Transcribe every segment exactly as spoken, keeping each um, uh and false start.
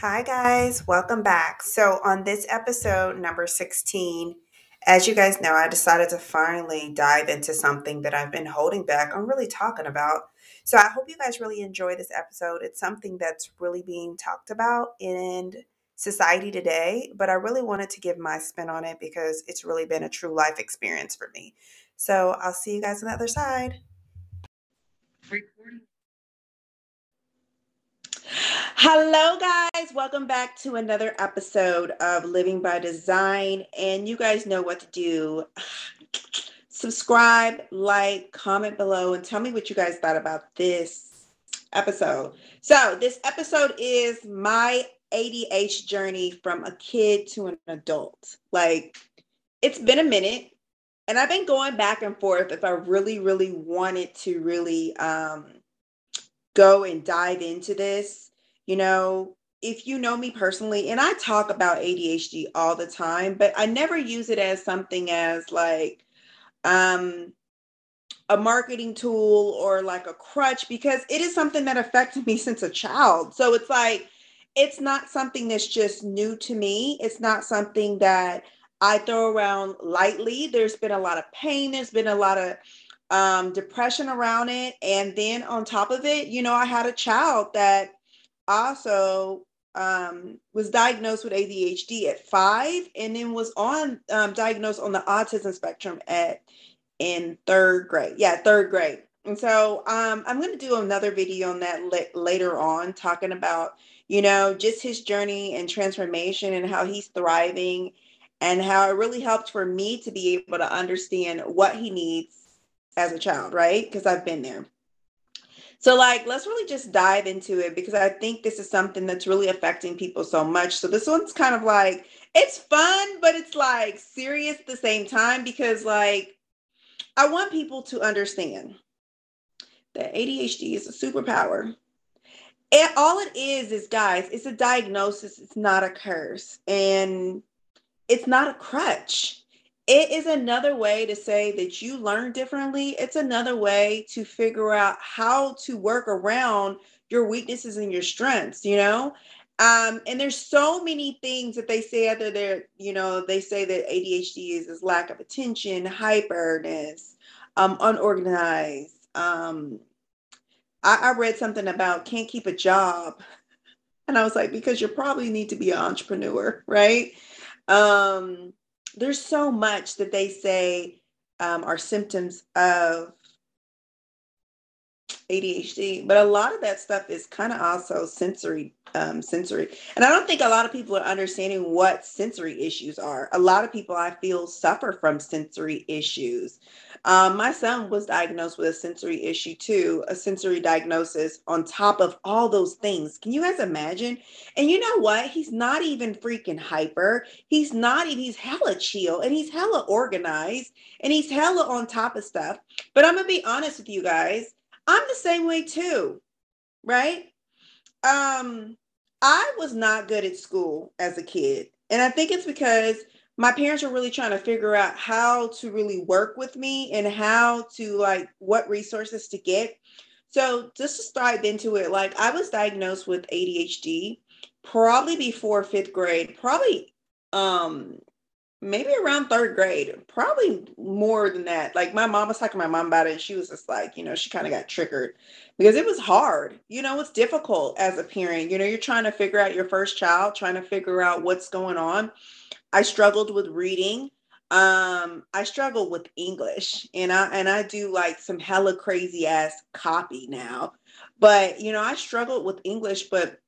Hi guys, welcome back. So on this episode number sixteen, as you guys know, I decided to finally dive into something that I've been holding back on really talking about. So I hope you guys really enjoy this episode. It's something that's really being talked about in society today, but I really wanted to give my spin on it because it's really been a true life experience for me. So I'll see you guys on the other side. Recording. Hello guys, welcome back to another episode of Living by Design, and you guys know what to do. Subscribe, like, comment below, and tell me what you guys thought about this episode. So this episode is my A D H D journey from a kid to an adult. Like, it's been a minute, and I've been going back and forth if I really, really wanted to really um, go and dive into this. You know, if you know me personally, and I talk about A D H D all the time, but I never use it as something as like um, a marketing tool or like a crutch, because it is something that affected me since a child. So it's like, it's not something that's just new to me. It's not something that I throw around lightly. There's been a lot of pain. There's been a lot of um, depression around it. And then on top of it, you know, I had a child that also um, was diagnosed with A D H D at five, and then was on um, diagnosed on the autism spectrum at in third grade. Yeah, third grade. And so um, I'm going to do another video on that le- later on, talking about, you know, just his journey and transformation and how he's thriving and how it really helped for me to be able to understand what he needs as a child, right? Because I've been there. So like, let's really just dive into it, because I think this is something that's really affecting people so much. So this one's kind of like, it's fun, but it's like serious at the same time, because like, I want people to understand that A D H D is a superpower. And all it is, is guys, it's a diagnosis. It's not a curse, and it's not a crutch. It is another way to say that you learn differently. It's another way to figure out how to work around your weaknesses and your strengths, you know? Um, and there's so many things that they say out there, you know, they say that A D H D is, is lack of attention, hyperness, um, unorganized. Um, I, I read something about can't keep a job. And I was like, because you probably need to be an entrepreneur, right? Um, There's so much that they say um, are symptoms of A D H D, but a lot of that stuff is kind of also sensory, um, sensory. And I don't think a lot of people are understanding what sensory issues are. A lot of people I feel suffer from sensory issues. Um, my son was diagnosed with a sensory issue too, a sensory diagnosis on top of all those things. Can you guys imagine? And you know what? He's not even freaking hyper. He's not even, he's hella chill, and he's hella organized, and he's hella on top of stuff. But I'm gonna be honest with you guys. I'm the same way too, right? Um, I was not good at school as a kid. And I think it's because my parents were really trying to figure out how to really work with me and how to, like, what resources to get. So just to dive into it, like, I was diagnosed with A D H D probably before fifth grade, probably um, maybe around third grade, probably more than that. Like, my mom was talking to my mom about it, and she was just like, you know, she kind of got triggered because it was hard. You know, it's difficult as a parent. You know, you're trying to figure out your first child, trying to figure out what's going on. I struggled with reading. Um, I struggled with English, and I, and I do like some hella crazy ass copy now, but you know, I struggled with English, but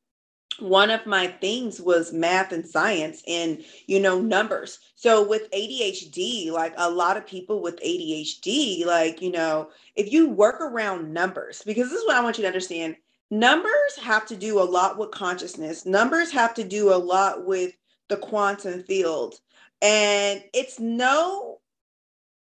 one of my things was math and science and, you know, numbers. So with A D H D, like a lot of people with A D H D, like, you know, if you work around numbers, because this is what I want you to understand, numbers have to do a lot with consciousness. Numbers have to do a lot with the quantum field, and it's no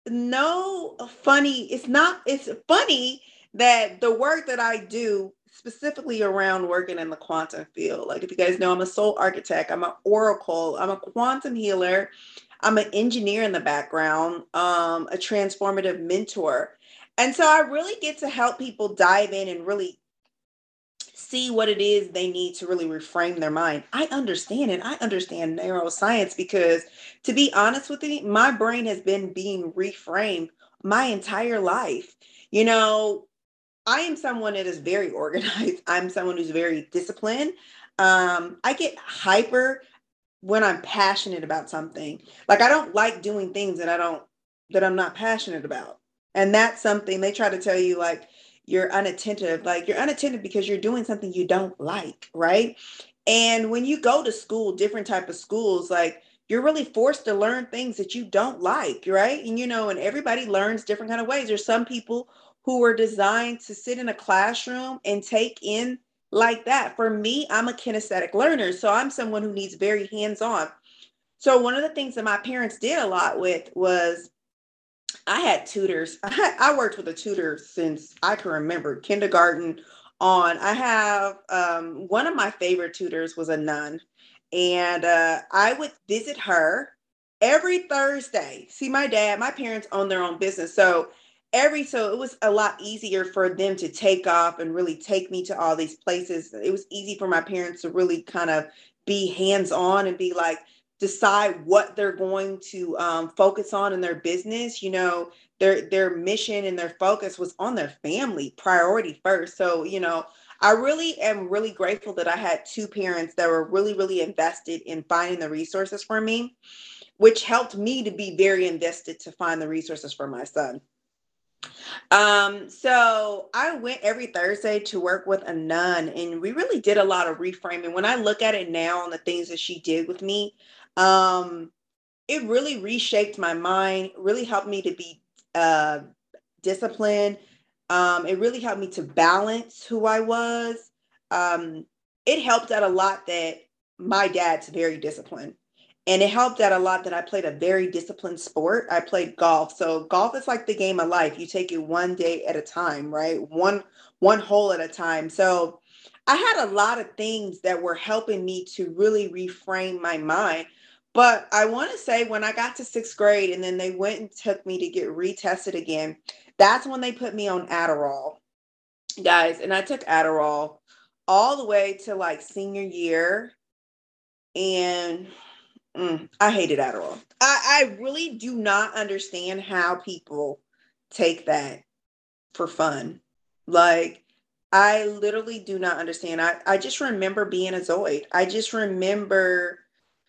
no funny it's not it's funny that the work that I do specifically around working in the quantum field, like, if you guys know, I'm a soul architect, I'm an oracle, I'm a quantum healer, I'm an engineer in the background, um a transformative mentor. And so I really get to help people dive in and really see what it is they need to really reframe their mind. I understand it. I understand neuroscience because, to be honest with you, my brain has been being reframed my entire life. You know, I am someone that is very organized. I'm someone who's very disciplined. Um, I get hyper when I'm passionate about something. Like, I don't like doing things that I don't, that I'm not passionate about. And that's something they try to tell you, like, you're unattentive, like you're unattentive because you're doing something you don't like, right? And when you go to school, different type of schools, like, you're really forced to learn things that you don't like, right? And, you know, and everybody learns different kind of ways. There's some people who are designed to sit in a classroom and take in like that. For me, I'm a kinesthetic learner. So I'm someone who needs very hands-on. So one of the things that my parents did a lot with was, I had tutors. I, had, I worked with a tutor since I can remember, kindergarten on. I have um, one of my favorite tutors was a nun, and uh, I would visit her every Thursday. See, my dad, my parents own their own business. So every, so it was a lot easier for them to take off and really take me to all these places. It was easy for my parents to really kind of be hands-on and be like, decide what they're going to um, focus on in their business. You know, their their mission and their focus was on their family, priority first. So, you know, I really am really grateful that I had two parents that were really, really invested in finding the resources for me, which helped me to be very invested to find the resources for my son. Um, so I went every Thursday to work with a nun, and we really did a lot of reframing. When I look at it now on the things that she did with me, Um, it really reshaped my mind, really helped me to be uh, disciplined. Um, it really helped me to balance who I was. Um, it helped out a lot that my dad's very disciplined. And it helped out a lot that I played a very disciplined sport. I played golf. So golf is like the game of life. You take it one day at a time, right? One, one hole at a time. So I had a lot of things that were helping me to really reframe my mind. But I want to say when I got to sixth grade and then they went and took me to get retested again, that's when they put me on Adderall, guys. And I took Adderall all the way to like senior year. And mm, I hated Adderall. I, I really do not understand how people take that for fun. Like, I literally do not understand. I, I just remember being a Zoid. I just remember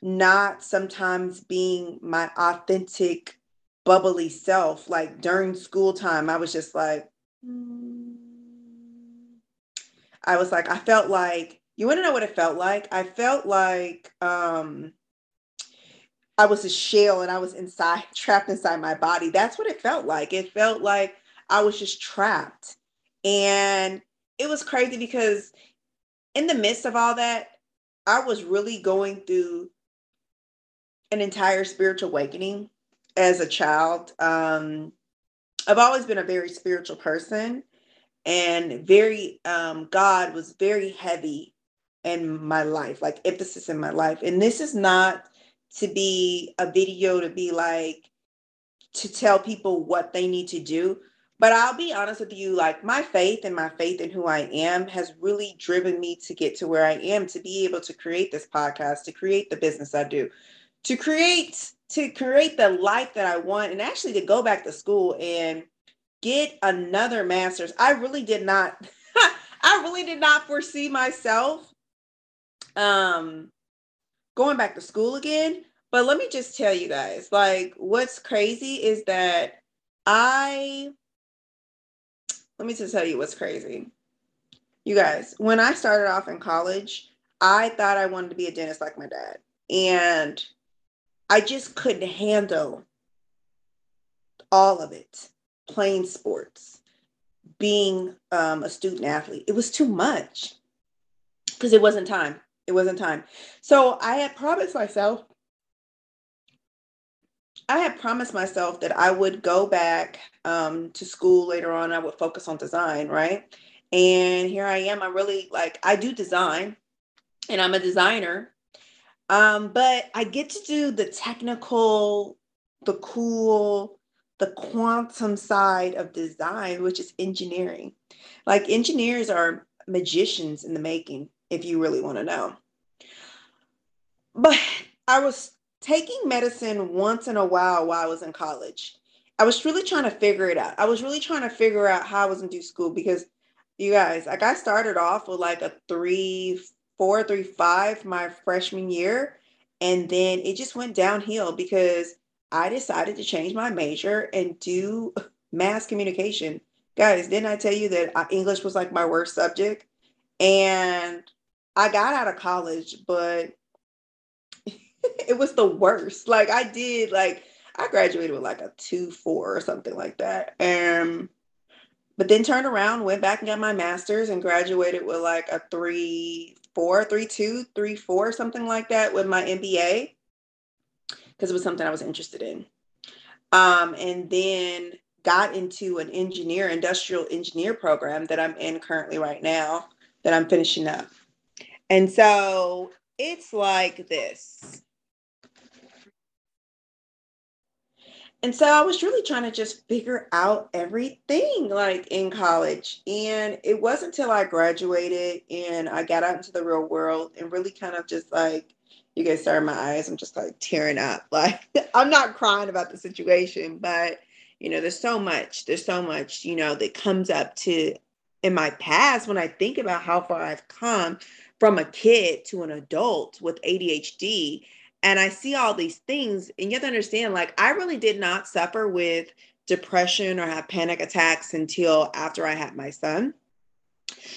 not sometimes being my authentic, bubbly self. Like during school time, I was just like, mm. I was like, I felt like, you want to know what it felt like? I felt like um, I was a shell and I was inside, trapped inside my body. That's what it felt like. It felt like I was just trapped. And it was crazy because in the midst of all that, I was really going through an entire spiritual awakening as a child. Um, I've always been a very spiritual person, and very, um, God was very heavy in my life, like emphasis in my life. And this is not to be a video to be like, to tell people what they need to do. But I'll be honest with you, like my faith and my faith in who I am has really driven me to get to where I am, to be able to create this podcast, to create the business I do, to create, to create the life that I want, and actually to go back to school and get another master's. I really did not, I really did not foresee myself um, going back to school again. But let me just tell you guys, like, what's crazy is that I... Let me just tell you what's crazy. You guys, when I started off in college, I thought I wanted to be a dentist like my dad. And I just couldn't handle all of it. Playing sports, being um, a student athlete. It was too much because it wasn't time. It wasn't time. So I had promised myself, I had promised myself that I would go back um, to school later on. I would focus on design, right? And here I am. I really like, I do design and I'm a designer, um, but I get to do the technical, the cool, the quantum side of design, which is engineering. Like engineers are magicians in the making, if you really want to know. But I was taking medicine once in a while while I was in college. I was really trying to figure it out. I was really trying to figure out how I was going to do school, because you guys, like, I started off with like a three, four, three, five my freshman year. And then it just went downhill because I decided to change my major and do mass communication. Guys, didn't I tell you that English was like my worst subject? And I got out of college, but it was the worst. Like I did, like I graduated with like a two, four or something like that. Um, but then turned around, went back and got my master's and graduated with like a three, four, three, two, three, four, something like that with my M B A. Cause it was something I was interested in. Um, and then got into an engineer, industrial engineer program that I'm in currently right now that I'm finishing up. And so it's like this. And so I was really trying to just figure out everything like in college. And it wasn't until I graduated and I got out into the real world and really kind of just like, you guys saw my eyes, I'm just like tearing up. Like I'm not crying about the situation, but you know, there's so much, there's so much, you know, that comes up to in my past when I think about how far I've come from a kid to an adult with A D H D. And I see all these things, and you have to understand, like, I really did not suffer with depression or have panic attacks until after I had my son.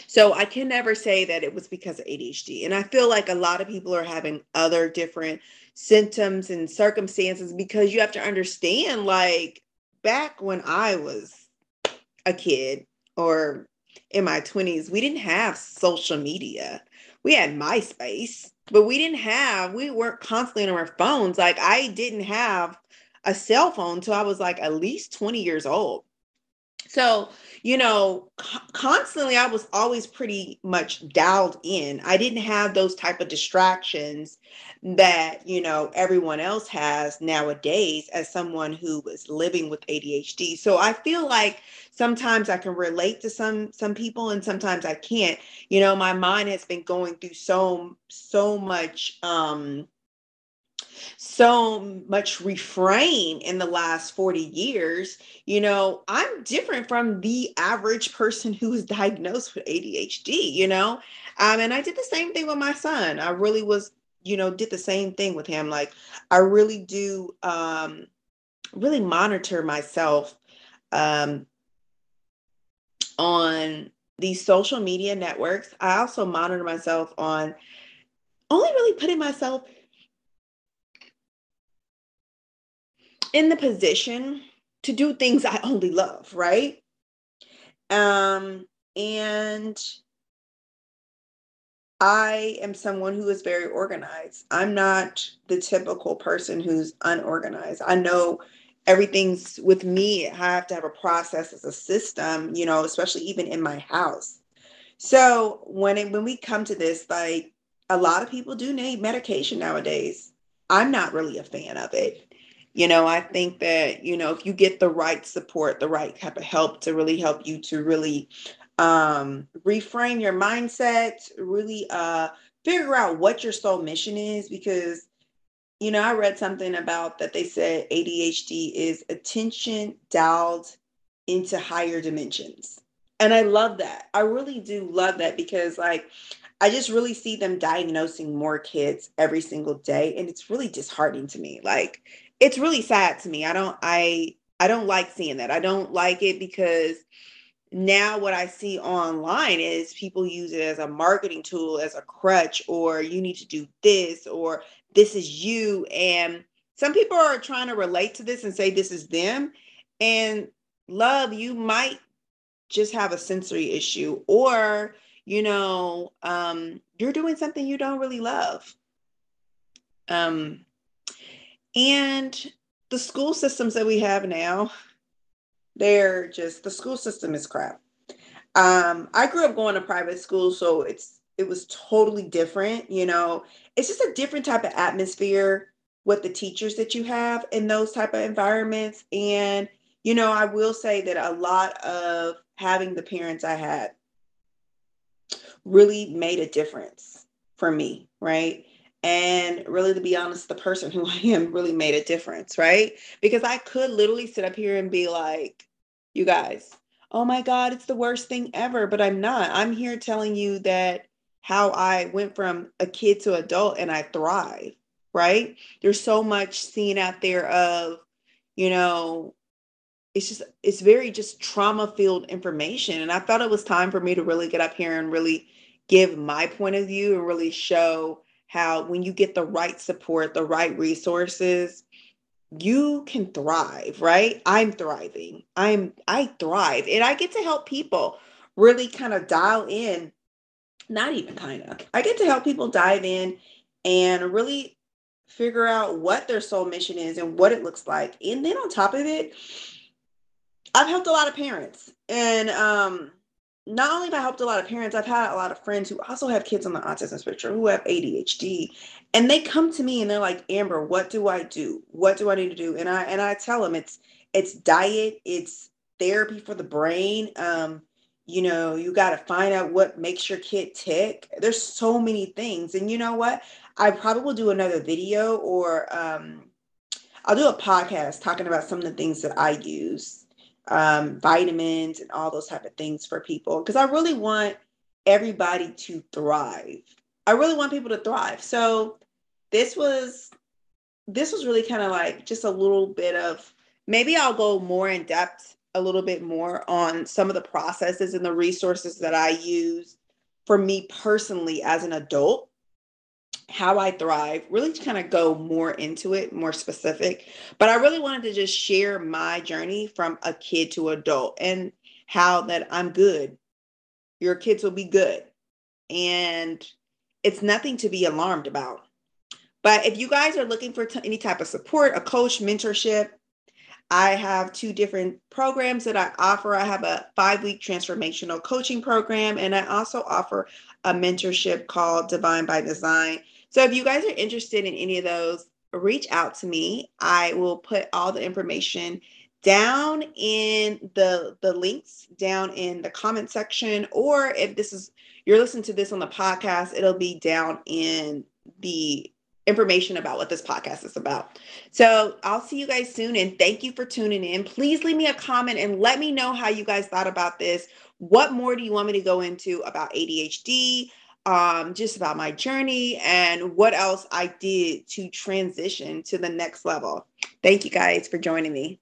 So I can never say that it was because of A D H D. And I feel like a lot of people are having other different symptoms and circumstances, because you have to understand, like, back when I was a kid or in my twenties, we didn't have social media. We had MySpace, but we didn't have, we weren't constantly on our phones. Like I didn't have a cell phone until I was like at least twenty years old. So, you know, co- constantly I was always pretty much dialed in. I didn't have those type of distractions that, you know, everyone else has nowadays as someone who was living with A D H D. So I feel like sometimes I can relate to some some people and sometimes I can't. You know, my mind has been going through so, so much um so much refrain in the last forty years. You know, I'm different from the average person who is diagnosed with A D H D, you know, um, and I did the same thing with my son. I really was, you know, did the same thing with him. Like I really do um, really monitor myself um, on these social media networks. I also monitor myself on only really putting myself in the position to do things I only love, right? Um, and I am someone who is very organized. I'm not the typical person who's unorganized. I know everything's with me. I have to have a process as a system, you know, especially even in my house. So when it, when we come to this, like a lot of people do need medication nowadays. I'm not really a fan of it. You know, I think that, you know, if you get the right support, the right type of help to really help you to really um, reframe your mindset, really uh, figure out what your soul mission is, because, you know, I read something about that. They said A D H D is attention dialed into higher dimensions. And I love that. I really do love that, because like, I just really see them diagnosing more kids every single day. And it's really disheartening to me. Like, it's really sad to me. I don't, I, I don't like seeing that. I don't like it, because now what I see online is people use it as a marketing tool, as a crutch, or you need to do this, or this is you. And some people are trying to relate to this and say, this is them. And love, you might just have a sensory issue, or, you know, um, you're doing something you don't really love. Um, And the school systems that we have now, they're just, the school system is crap. Um, I grew up going to private school, so it's it was totally different. You know, it's just a different type of atmosphere with the teachers that you have in those type of environments. And, you know, I will say that a lot of having the parents I had really made a difference for me, right? And really, to be honest, the person who I am really made a difference, right? Because I could literally sit up here and be like, you guys, oh my God, it's the worst thing ever, but I'm not. I'm here telling you that how I went from a kid to adult and I thrive, right? There's so much seen out there of, you know, it's just, it's very just trauma-filled information. And I felt it was time for me to really get up here and really give my point of view and really show how when you get the right support, the right resources, you can thrive, right? I'm thriving. I'm, I thrive. And I get to help people really kind of dial in, not even kind of, I get to help people dive in and really figure out what their soul mission is and what it looks like. And then on top of it, I've helped a lot of parents. And um, not only have I helped a lot of parents, I've had a lot of friends who also have kids on the autism spectrum who have A D H D. And they come to me and they're like, Amber, what do I do? What do I need to do? And I and I tell them it's it's diet, it's therapy for the brain. Um, you know, you got to find out what makes your kid tick. There's so many things. And you know what? I probably will do another video or um, I'll do a podcast talking about some of the things that I use. Um, vitamins and all those type of things for people, because I really want everybody to thrive. I really want people to thrive. So this was this was really kind of like just a little bit of, maybe I'll go more in depth a little bit more on some of the processes and the resources that I use for me personally as an adult, how I thrive, really kind of go more into it, more specific. But I really wanted to just share my journey from a kid to adult and how that I'm good. Your kids will be good. And it's nothing to be alarmed about. But if you guys are looking for t- any type of support, a coach, mentorship, I have two different programs that I offer. I have a five-week transformational coaching program, and I also offer a mentorship called Divine by Design. So if you guys are interested in any of those, reach out to me. I will put all the information down in the, the links down in the comment section, or if this is, you're listening to this on the podcast, it'll be down in the information about what this podcast is about. So I'll see you guys soon. And thank you for tuning in. Please leave me a comment and let me know how you guys thought about this. What more do you want me to go into about A D H D? Um, just about my journey and what else I did to transition to the next level. Thank you guys for joining me.